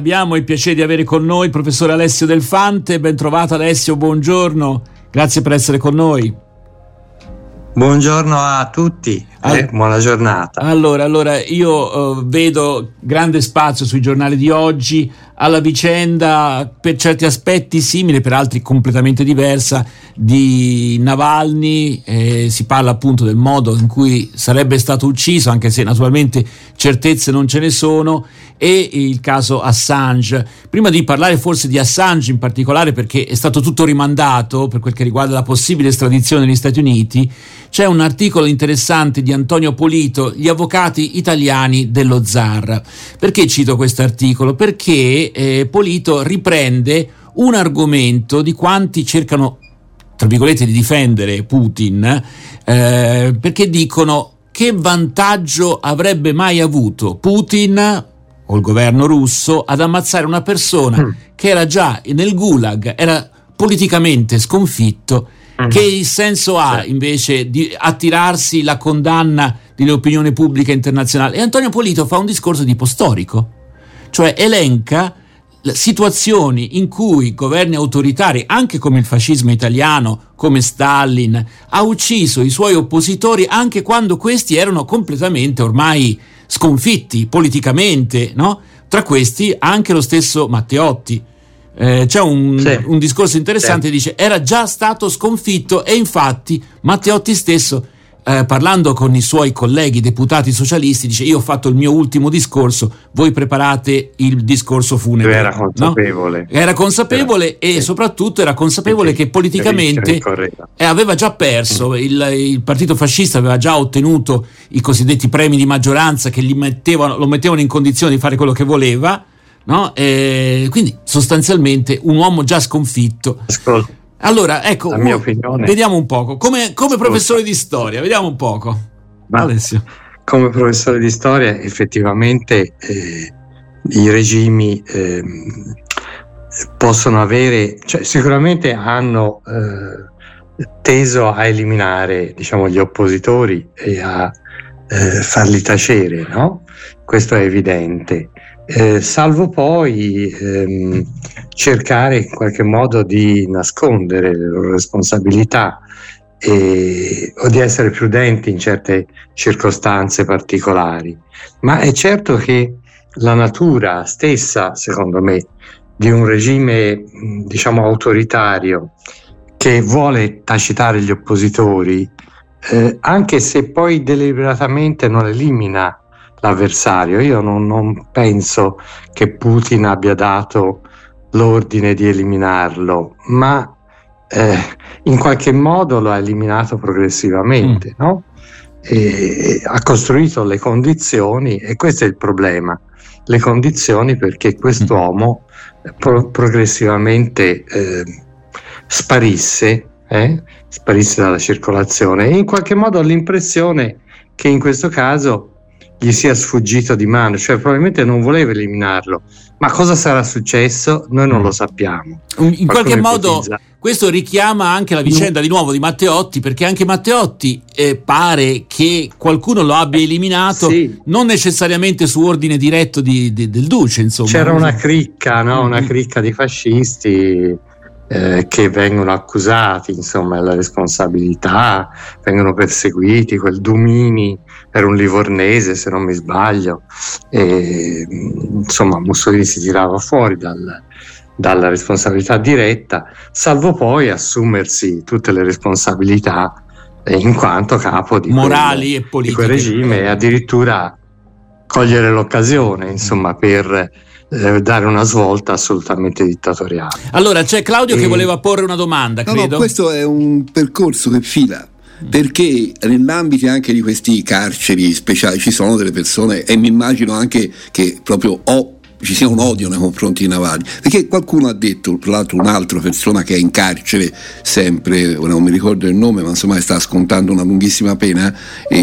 Abbiamo il piacere di avere con noi il professor Alessio Del Fante. Ben trovato Alessio, buongiorno. Grazie per essere con noi. Buongiorno a tutti, buona giornata. Allora io vedo grande spazio sui giornali di oggi alla vicenda, per certi aspetti simile, per altri completamente diversa, di Navalny. Si parla appunto del modo in cui sarebbe stato ucciso, anche se naturalmente certezze non ce ne sono, e il caso Assange. Prima di parlare forse di Assange in particolare, perché è stato tutto rimandato per quel che riguarda la possibile estradizione negli Stati Uniti, c'è un articolo interessante di Antonio Polito, gli avvocati italiani dello zar. Perché cito questo articolo? Perché Polito riprende un argomento di quanti cercano, tra virgolette, di difendere Putin, perché dicono: che vantaggio avrebbe mai avuto Putin o il governo russo ad ammazzare una persona che era già nel gulag, era politicamente sconfitto? Che senso ha invece di attirarsi la condanna dell'opinione pubblica internazionale? E Antonio Polito fa un discorso tipo storico, cioè elenca situazioni in cui governi autoritari, anche come il fascismo italiano, come Stalin, ha ucciso i suoi oppositori anche quando questi erano completamente ormai sconfitti politicamente, no? Tra questi anche lo stesso Matteotti. C'è un discorso interessante, dice: era già stato sconfitto, e infatti Matteotti stesso, parlando con i suoi colleghi deputati socialisti, dice: io ho fatto il mio ultimo discorso, voi preparate il discorso funebre. Era consapevole, no? Era consapevole e soprattutto era consapevole che politicamente aveva già perso, il partito fascista aveva già ottenuto i cosiddetti premi di maggioranza che lo mettevano in condizione di fare quello che voleva, no? Quindi sostanzialmente un uomo già sconfitto. Allora, ecco, mia opinione, vediamo un poco come professore di storia, vediamo un poco. Ma, Alessio, come professore di storia, effettivamente i regimi possono avere, cioè sicuramente hanno teso a eliminare, diciamo, gli oppositori e a farli tacere, no? Questo è evidente. Salvo poi cercare in qualche modo di nascondere le loro responsabilità o di essere prudenti in certe circostanze particolari. Ma è certo che la natura stessa, secondo me, di un regime, diciamo, autoritario che vuole tacitare gli oppositori, anche se poi deliberatamente non elimina l'avversario. Io non penso che Putin abbia dato l'ordine di eliminarlo, ma in qualche modo lo ha eliminato progressivamente, no? E ha costruito le condizioni, e questo è il problema, le condizioni perché quest'uomo progressivamente sparisse dalla circolazione, e in qualche modo ho l'impressione che in questo caso gli sia sfuggito di mano, cioè probabilmente non voleva eliminarlo, ma cosa sarà successo noi non lo sappiamo. In qualche modo questo richiama anche la vicenda di nuovo di Matteotti, perché anche Matteotti pare che qualcuno lo abbia eliminato, non necessariamente su ordine diretto del duce, insomma. C'era una cricca, no? Una cricca di fascisti che vengono accusati, insomma, la responsabilità, vengono perseguiti. Quel Dumini era un livornese, se non mi sbaglio, e insomma Mussolini si tirava fuori dalla responsabilità diretta, salvo poi assumersi tutte le responsabilità in quanto capo di morali e politiche di quel regime, e addirittura cogliere l'occasione, insomma, per dare una svolta assolutamente dittatoriale. Allora c'è Claudio che voleva porre una domanda, credo. No, questo è un percorso che fila, perché nell'ambito anche di questi carceri speciali ci sono delle persone, e mi immagino anche che proprio ci sia un odio nei confronti di Navalny, perché qualcuno ha detto, tra l'altro un'altra persona che è in carcere sempre, non mi ricordo il nome, ma insomma sta scontando una lunghissima pena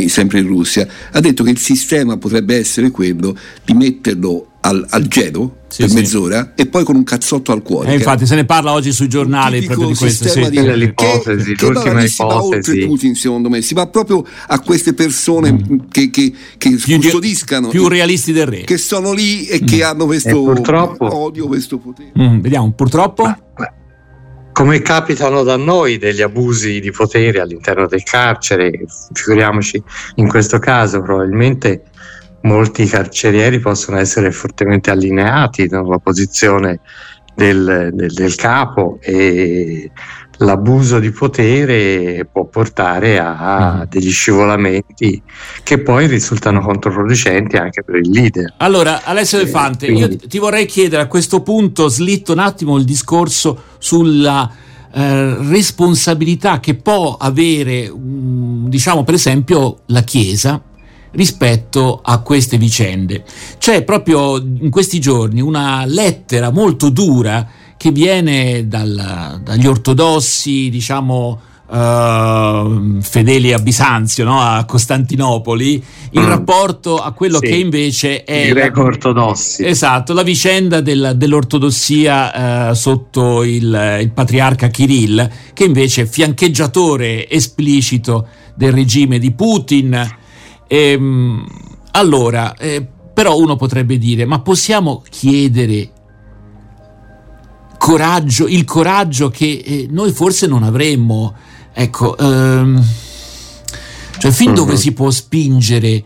sempre in Russia, ha detto che il sistema potrebbe essere quello di metterlo al gelo per mezz'ora e poi con un cazzotto al cuore. Infatti se ne parla oggi sui giornali proprio di questo. Che l'ultima si va oltre Putin, secondo me si va proprio a queste persone che custodiscano, più realisti del re, che sono lì e che hanno questo odio, questo potere. Vediamo, purtroppo come capitano da noi degli abusi di potere all'interno del carcere, figuriamoci in questo caso. Probabilmente molti carcerieri possono essere fortemente allineati dalla posizione del capo, e l'abuso di potere può portare a degli scivolamenti che poi risultano controproducenti anche per il leader. Allora, Alessio Del Fante, io ti vorrei chiedere a questo punto, slitto un attimo il discorso sulla responsabilità che può avere, diciamo per esempio, la Chiesa rispetto a queste vicende. C'è proprio in questi giorni una lettera molto dura che viene dagli ortodossi, diciamo fedeli a Bisanzio, no? A Costantinopoli, in rapporto a quello che invece è greco-ortodossi. Esatto, la vicenda dell'ortodossia sotto il patriarca Kirill, che invece è fiancheggiatore esplicito del regime di Putin. Però uno potrebbe dire: ma possiamo chiedere coraggio, il coraggio che noi forse non avremmo, ecco, cioè fin dove si può spingere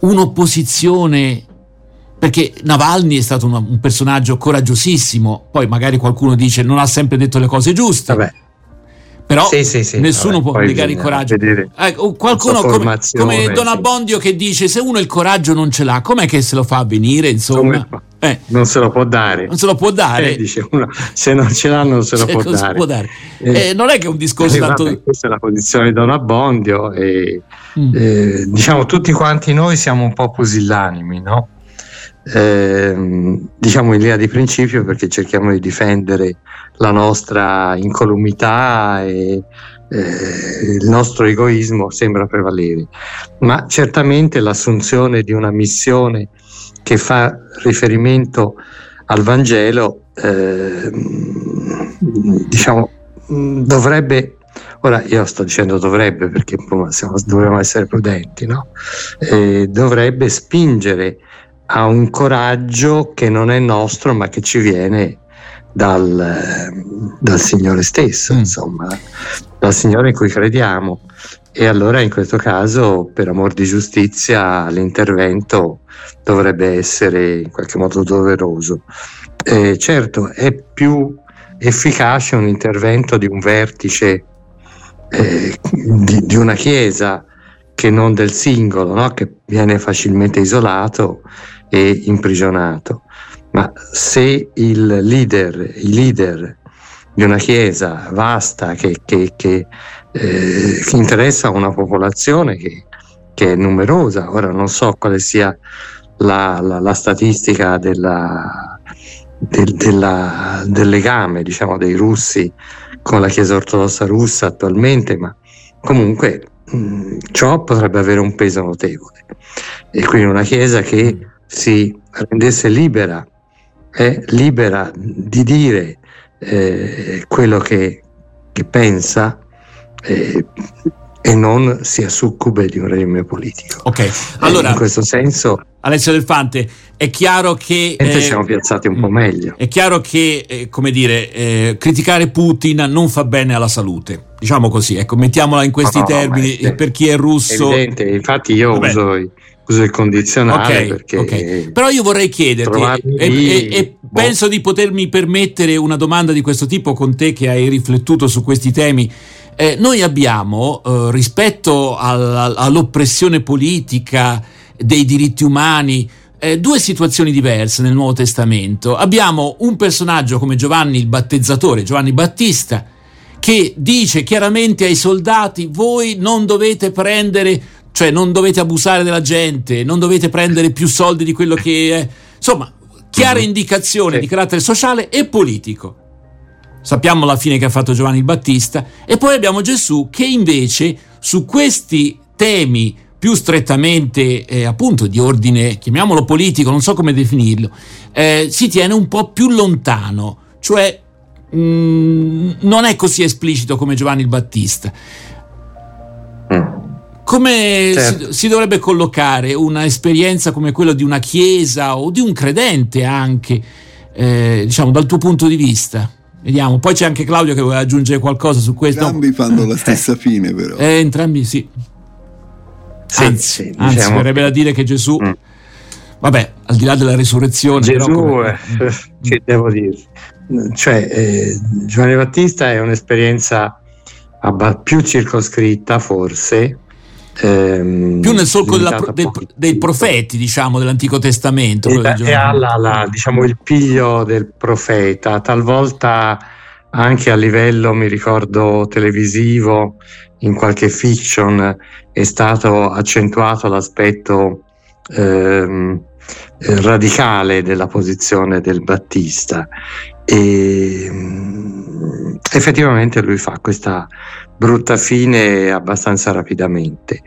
un'opposizione, perché Navalny è stato un personaggio coraggiosissimo, poi magari qualcuno dice non ha sempre detto le cose giuste. Vabbè. Però nessuno può negare il coraggio. Qualcuno come Don Abbondio che dice: se uno il coraggio non ce l'ha, com'è che se lo fa avvenire? Insomma, non se lo può dare. Non se lo può dare. Dice uno, se non ce l'ha, non se lo può dare. Può dare. Non è che è un discorso tanto. Vabbè, questa è la posizione di Don Abbondio. Diciamo, tutti quanti noi siamo un po' pusillanimi, no? Diciamo in linea di principio, perché cerchiamo di difendere la nostra incolumità e il nostro egoismo sembra prevalere, ma certamente l'assunzione di una missione che fa riferimento al Vangelo diciamo dovrebbe, ora io sto dicendo dovrebbe perché dobbiamo essere prudenti, no? Dovrebbe spingere a un coraggio che non è nostro ma che ci viene dal Signore stesso, insomma, dal Signore in cui crediamo. E allora in questo caso, per amor di giustizia, l'intervento dovrebbe essere in qualche modo doveroso. Certo, è più efficace un intervento di un vertice di una chiesa che non del singolo, no? Che viene facilmente isolato e imprigionato. Ma se il leader di una chiesa vasta che interessa una popolazione che è numerosa, ora non so quale sia la statistica del legame, diciamo, dei russi con la Chiesa ortodossa russa attualmente, ma comunque ciò potrebbe avere un peso notevole. E quindi una chiesa che si rendesse libera, è libera di dire quello che pensa e non sia succube di un regime politico. Ok, allora in questo senso, Alessio Del Fante, è chiaro che siamo piazzati un po' meglio. È chiaro che criticare Putin non fa bene alla salute, diciamo così, ecco, mettiamola in questi termini, per chi è russo. Evidente, infatti io uso il condizionale, perché però io vorrei chiederti penso di potermi permettere una domanda di questo tipo con te che hai riflettuto su questi temi. Noi abbiamo rispetto all'oppressione politica dei diritti umani due situazioni diverse nel Nuovo Testamento. Abbiamo un personaggio come Giovanni il Battezzatore, Giovanni Battista, che dice chiaramente ai soldati: voi non dovete prendere, cioè non dovete abusare della gente, non dovete prendere più soldi di quello che è. Insomma, chiara indicazione di carattere sociale e politico. Sappiamo la fine che ha fatto Giovanni il Battista. E poi abbiamo Gesù che invece su questi temi più strettamente appunto di ordine, chiamiamolo politico, non so come definirlo, si tiene un po' più lontano, cioè non è così esplicito come Giovanni il Battista. Come certo. si dovrebbe collocare una esperienza come quella di una chiesa o di un credente anche, diciamo, dal tuo punto di vista? Vediamo, poi c'è anche Claudio che vuole aggiungere qualcosa su questo. Entrambi fanno la stessa fine, però. Entrambi sì. Anzi, diciamo, anzi verrebbe da dire che Gesù, vabbè, al di là della risurrezione, Gesù, però come... che devo dire, cioè Giovanni Battista è un'esperienza più circoscritta, forse più nel solco dei profeti, diciamo, dell'Antico Testamento, e ha diciamo il piglio del profeta, talvolta anche a livello, mi ricordo, televisivo, in qualche fiction è stato accentuato l'aspetto radicale della posizione del Battista, e effettivamente lui fa questa brutta fine abbastanza rapidamente.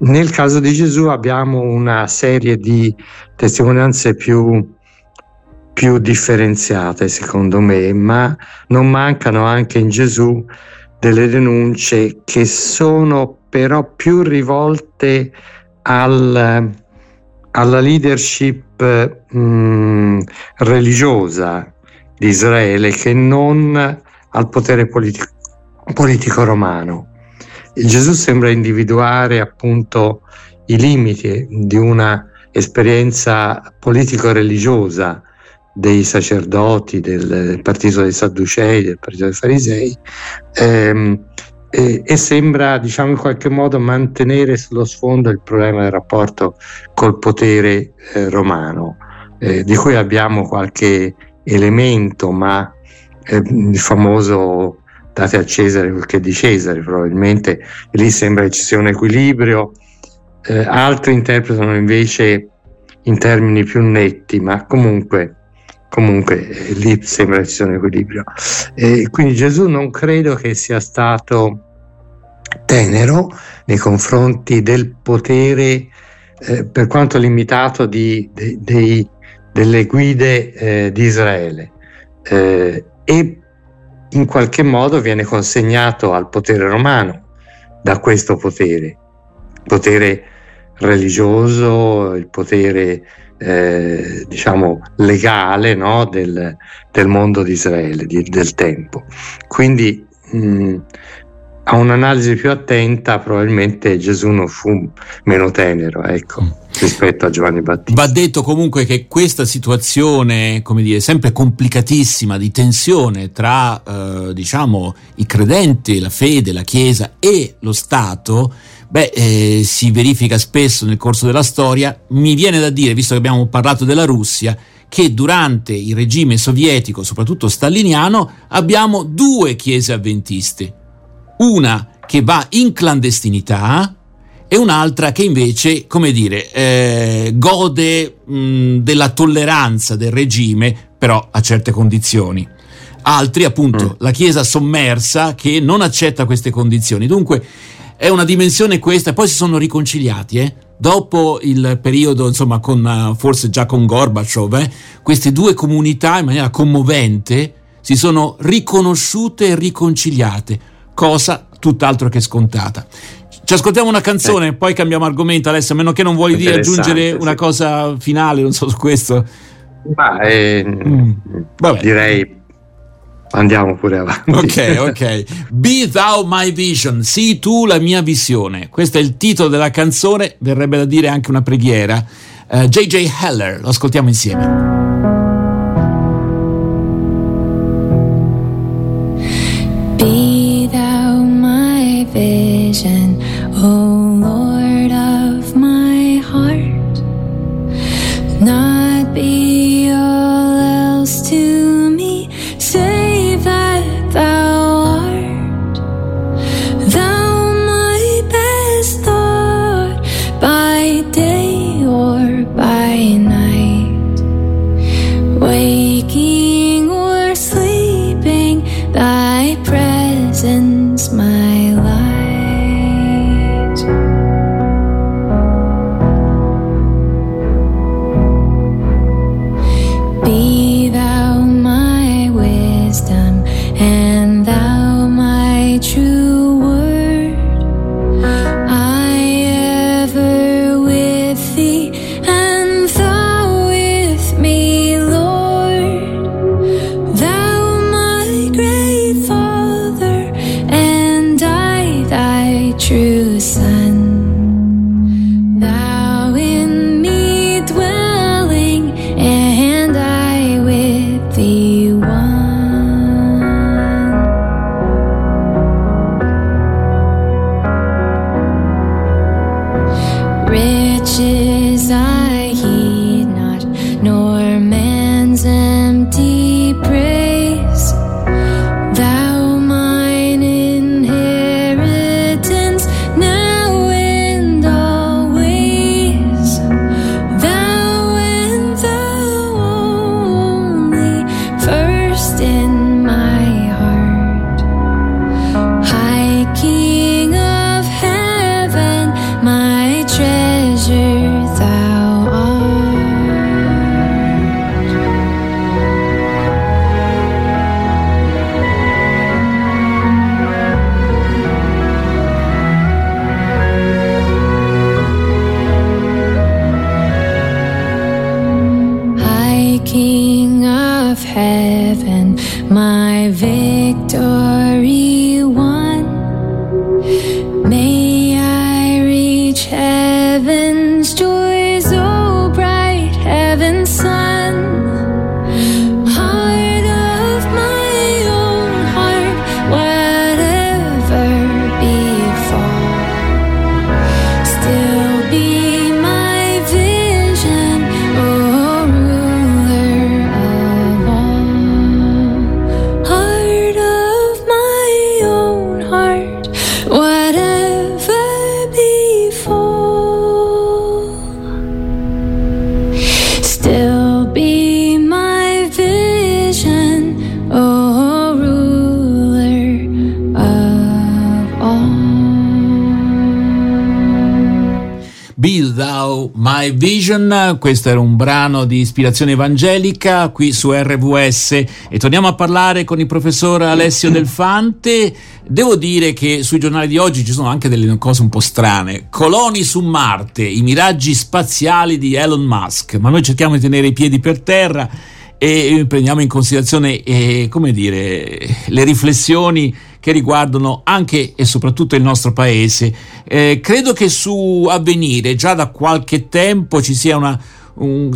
Nel caso di Gesù abbiamo una serie di testimonianze più differenziate, secondo me, ma non mancano anche in Gesù delle denunce che sono però più rivolte alla leadership religiosa di Israele che non al potere politico romano. E Gesù sembra individuare appunto i limiti di una esperienza politico-religiosa dei sacerdoti, del partito dei Sadducei, del partito dei Farisei, e sembra, diciamo, in qualche modo mantenere sullo sfondo il problema del rapporto col potere romano, di cui abbiamo qualche elemento, ma il famoso date a Cesare quel che è di Cesare, probabilmente lì sembra che ci sia un equilibrio, altri interpretano invece in termini più netti, ma comunque lì sembra che ci sia un equilibrio, quindi Gesù non credo che sia stato tenero nei confronti del potere, per quanto limitato delle guide di Israele, e in qualche modo viene consegnato al potere romano da questo potere religioso, il potere diciamo legale, no? del mondo di Israele, del tempo. Quindi a un'analisi più attenta probabilmente Gesù non fu meno tenero, ecco, rispetto a Giovanni Battista. Va detto comunque che questa situazione, come dire, sempre complicatissima di tensione tra diciamo i credenti, la fede, la Chiesa e lo Stato, si verifica spesso nel corso della storia. Mi viene da dire, visto che abbiamo parlato della Russia, che durante il regime sovietico, soprattutto staliniano, abbiamo due chiese avventiste, una che va in clandestinità e un'altra che invece, come dire, gode della tolleranza del regime, però a certe condizioni. Altri, appunto, la Chiesa sommersa che non accetta queste condizioni. Dunque è una dimensione questa. Poi si sono riconciliati, dopo il periodo, insomma, con forse già con Gorbaciov, queste due comunità in maniera commovente si sono riconosciute e riconciliate, cosa tutt'altro che scontata. Ci ascoltiamo una canzone, poi cambiamo argomento. Alessio, a meno che non vuoi aggiungere una cosa finale, non so, su questo. Ma vabbè, direi andiamo pure avanti. Ok. Be thou my vision, sii tu la mia visione. Questo è il titolo della canzone, verrebbe da dire anche una preghiera. J.J. Heller, lo ascoltiamo insieme. Be thou my vision, O Lord of my heart, not be all else to me, save that thou art. Thou my best thought, by day or by night, waking or sleeping, thy presence my light. nor man's empty praise. Thou mine inheritance, now and always. Thou and thou only, first in my heart. High King of heaven, my treasure. King of heaven, my victory won. May I reach heaven's joys, oh bright heaven's sun. Heart of my own heart, whatever befall, still be my vision, oh My Vision. Questo era un brano di ispirazione evangelica qui su RVS, e torniamo a parlare con il professor Alessio Del Fante. Devo dire che sui giornali di oggi ci sono anche delle cose un po' strane. Coloni su Marte, i miraggi spaziali di Elon Musk, ma noi cerchiamo di tenere i piedi per terra e prendiamo in considerazione le riflessioni che riguardano anche e soprattutto il nostro paese. Credo che su Avvenire già da qualche tempo ci sia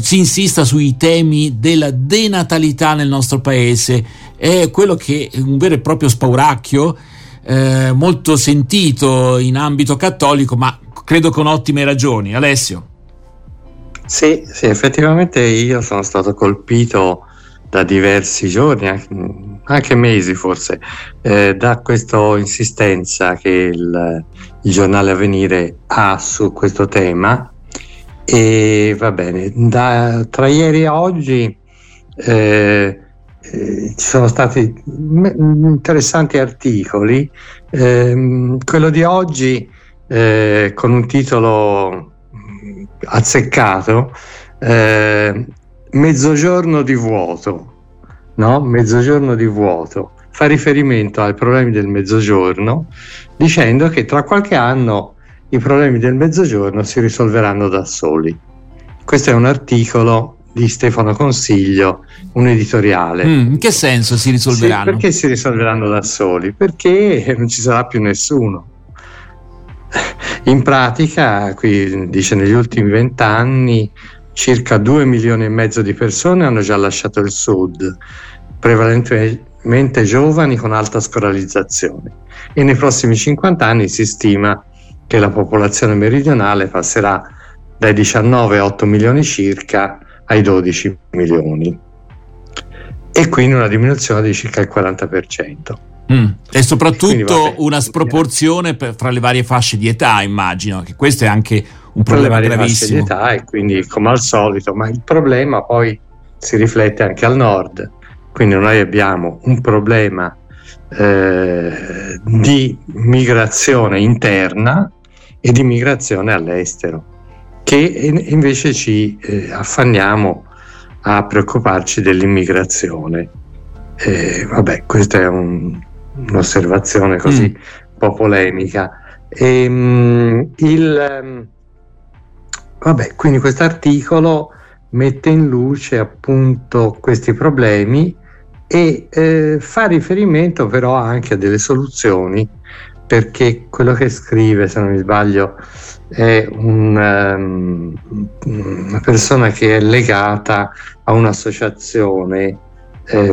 si insista sui temi della denatalità nel nostro paese. È quello che è un vero e proprio spauracchio, molto sentito in ambito cattolico, ma credo con ottime ragioni. Alessio? Sì, effettivamente io sono stato colpito da diversi giorni, anche mesi forse, da questa insistenza che il giornale Avvenire ha su questo tema. E va bene, tra ieri e oggi ci sono stati interessanti articoli. Quello di oggi, con un titolo azzeccato, Mezzogiorno di vuoto, no? Mezzogiorno di vuoto fa riferimento ai problemi del mezzogiorno, dicendo che tra qualche anno i problemi del mezzogiorno si risolveranno da soli. Questo è un articolo di Stefano Consiglio, un editoriale. In che senso si risolveranno? Sì, perché si risolveranno da soli? Perché non ci sarà più nessuno. In pratica, qui dice, negli ultimi 20 anni circa 2,5 milioni di persone hanno già lasciato il sud, prevalentemente giovani con alta scolarizzazione, e nei prossimi 50 anni si stima che la popolazione meridionale passerà dai 19,8 milioni circa ai 12 milioni, e quindi una diminuzione di circa il 40%. E soprattutto una sproporzione fra le varie fasce di età, immagino, che questo è anche un problema gravissimo. E quindi, come al solito, ma il problema poi si riflette anche al nord. Quindi noi abbiamo un problema di migrazione interna e di migrazione all'estero, che invece ci affanniamo a preoccuparci dell'immigrazione. Questa è un'osservazione così un po' polemica. Quindi quest'articolo mette in luce appunto questi problemi e fa riferimento però anche a delle soluzioni, perché quello che scrive, se non mi sbaglio, è una persona che è legata a un'associazione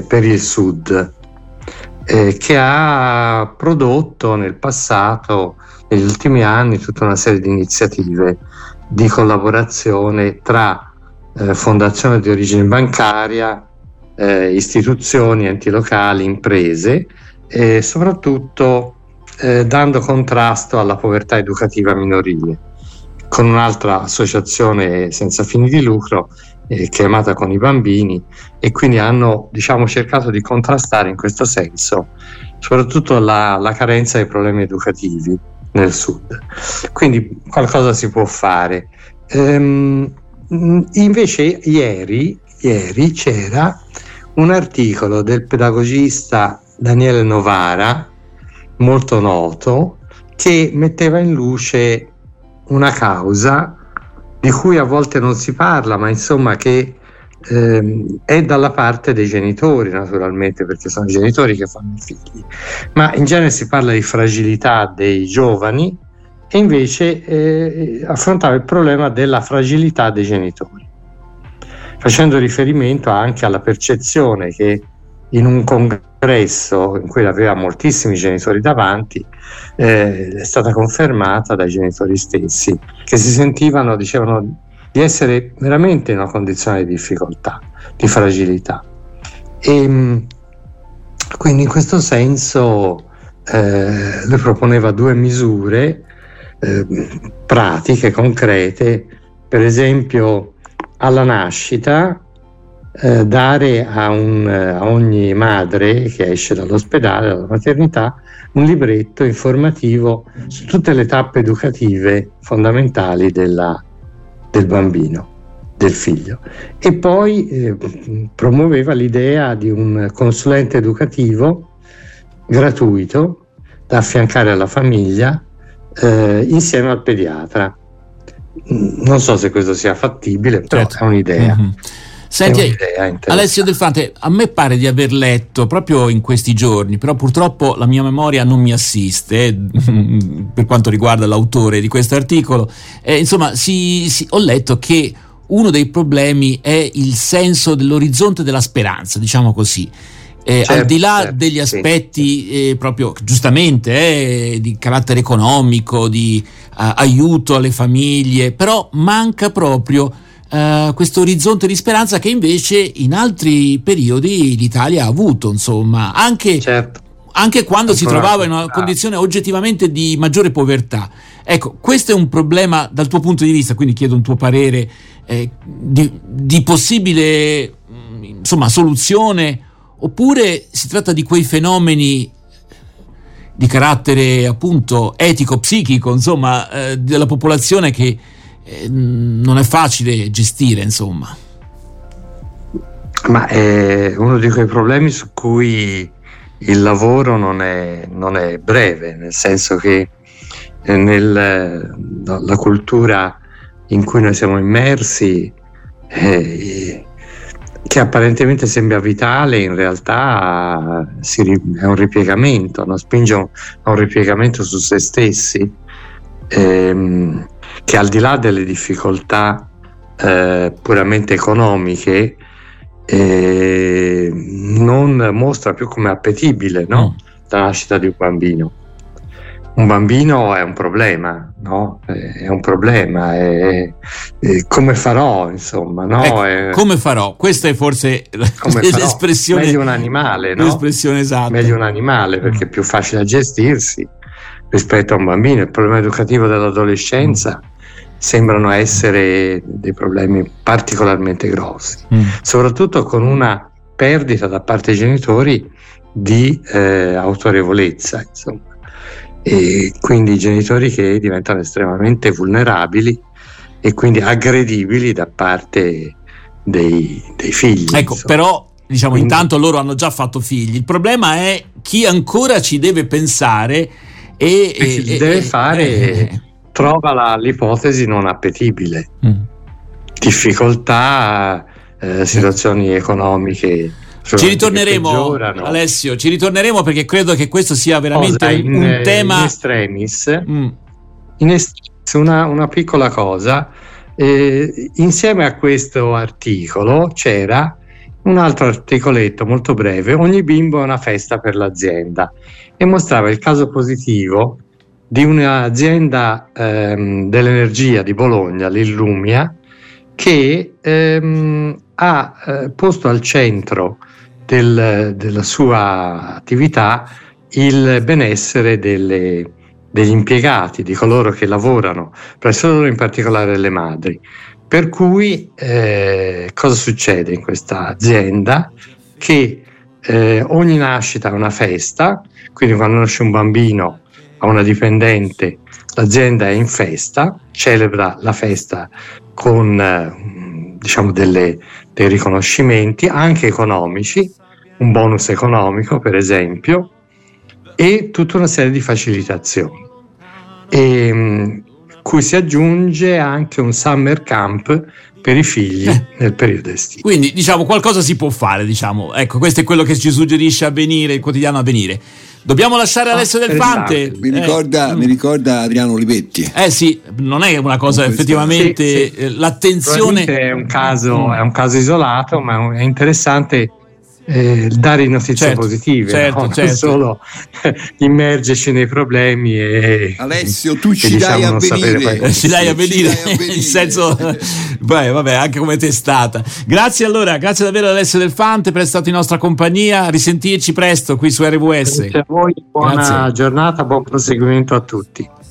per il Sud, che ha prodotto nel passato, negli ultimi anni, tutta una serie di iniziative di collaborazione tra fondazione di origine bancaria, istituzioni, enti locali, imprese, e soprattutto dando contrasto alla povertà educativa minorile, con un'altra associazione senza fini di lucro che è Amata con i Bambini, e quindi hanno, diciamo, cercato di contrastare in questo senso soprattutto la carenza dei problemi educativi nel sud. Quindi qualcosa si può fare. Invece ieri c'era un articolo del pedagogista Daniele Novara, molto noto, che metteva in luce una causa di cui a volte non si parla, ma insomma che è dalla parte dei genitori, naturalmente, perché sono i genitori che fanno i figli, ma in genere si parla di fragilità dei giovani, e invece affrontava il problema della fragilità dei genitori, facendo riferimento anche alla percezione che in un congresso in cui aveva moltissimi genitori davanti è stata confermata dai genitori stessi, che si sentivano, dicevano, di essere veramente in una condizione di difficoltà, di fragilità. E quindi in questo senso lui proponeva due misure pratiche, concrete, per esempio alla nascita dare a ogni madre che esce dall'ospedale, dalla maternità, un libretto informativo su tutte le tappe educative fondamentali del bambino, del figlio. E poi promuoveva l'idea di un consulente educativo gratuito da affiancare alla famiglia insieme al pediatra. Non so se questo sia fattibile, però certo, è un'idea. Mm-hmm. Senti, Alessio Del Fante, a me pare di aver letto proprio in questi giorni, però purtroppo la mia memoria non mi assiste per quanto riguarda l'autore di questo articolo, insomma ho letto che uno dei problemi è il senso dell'orizzonte della speranza, diciamo così. Certo, al di là degli aspetti proprio giustamente di carattere economico, di aiuto alle famiglie, però manca proprio questo orizzonte di speranza che invece in altri periodi l'Italia ha avuto, insomma, anche, certo, anche quando si trovava in una condizione oggettivamente di maggiore povertà. Ecco, questo è un problema dal tuo punto di vista, quindi chiedo un tuo parere di possibile, insomma, soluzione, oppure si tratta di quei fenomeni di carattere appunto etico-psichico, insomma, della popolazione che non è facile gestire, insomma. Ma è uno di quei problemi su cui il lavoro non è breve, nel senso che la cultura in cui noi siamo immersi, che apparentemente sembra vitale, in realtà è un ripiegamento, spinge a un ripiegamento su se stessi, che al di là delle difficoltà puramente economiche non mostra più come appetibile, no? La nascita di un bambino. Un bambino è un problema, no? È un problema, è come farò, insomma, no? Ecco, come farò? Questa è forse l'espressione. Meglio un animale, no? L'espressione esatta. Meglio un animale, perché è più facile da gestirsi rispetto a un bambino. Il problema educativo dell'adolescenza sembrano essere dei problemi particolarmente grossi, soprattutto con una perdita da parte dei genitori di autorevolezza, insomma. E quindi i genitori che diventano estremamente vulnerabili e quindi aggredibili da parte dei figli. Ecco, insomma. Però diciamo, quindi, intanto loro hanno già fatto figli. Il problema è chi ancora ci deve pensare e chi deve fare trova l'ipotesi non appetibile, difficoltà, situazioni economiche. Ci ritorneremo, Alessio, perché credo che questo sia veramente un tema in estremis. Una piccola cosa, insieme a questo articolo c'era un altro articoletto molto breve, ogni bimbo è una festa per l'azienda, e mostrava il caso positivo di un'azienda dell'energia di Bologna, l'Illumia, che ha posto al centro della sua attività il benessere degli impiegati, di coloro che lavorano presso loro, in particolare le madri. Per cui cosa succede in questa azienda? Che ogni nascita è una festa, quindi quando nasce un bambino a una dipendente l'azienda è in festa, celebra la festa con diciamo dei riconoscimenti anche economici, un bonus economico per esempio, e tutta una serie di facilitazioni, cui si aggiunge anche un summer camp per i figli nel periodo estivo. Quindi diciamo qualcosa si può fare, diciamo, ecco, questo è quello che ci suggerisce Avvenire, il quotidiano Avvenire. Dobbiamo lasciare Alessio Del Fante. Mi ricorda Adriano Olivetti. Sì, non è una cosa effettivamente sì. L'attenzione è un caso isolato, ma è interessante dare notizie positive, certo. Solo immergerci nei problemi. E Alessio, tu ci dai Avvenire, in senso anche come testata. Grazie, allora, grazie davvero Alessio Del Fante per essere stato in nostra compagnia. Risentirci presto qui su RVS. Grazie a voi, buona giornata, buon proseguimento a tutti.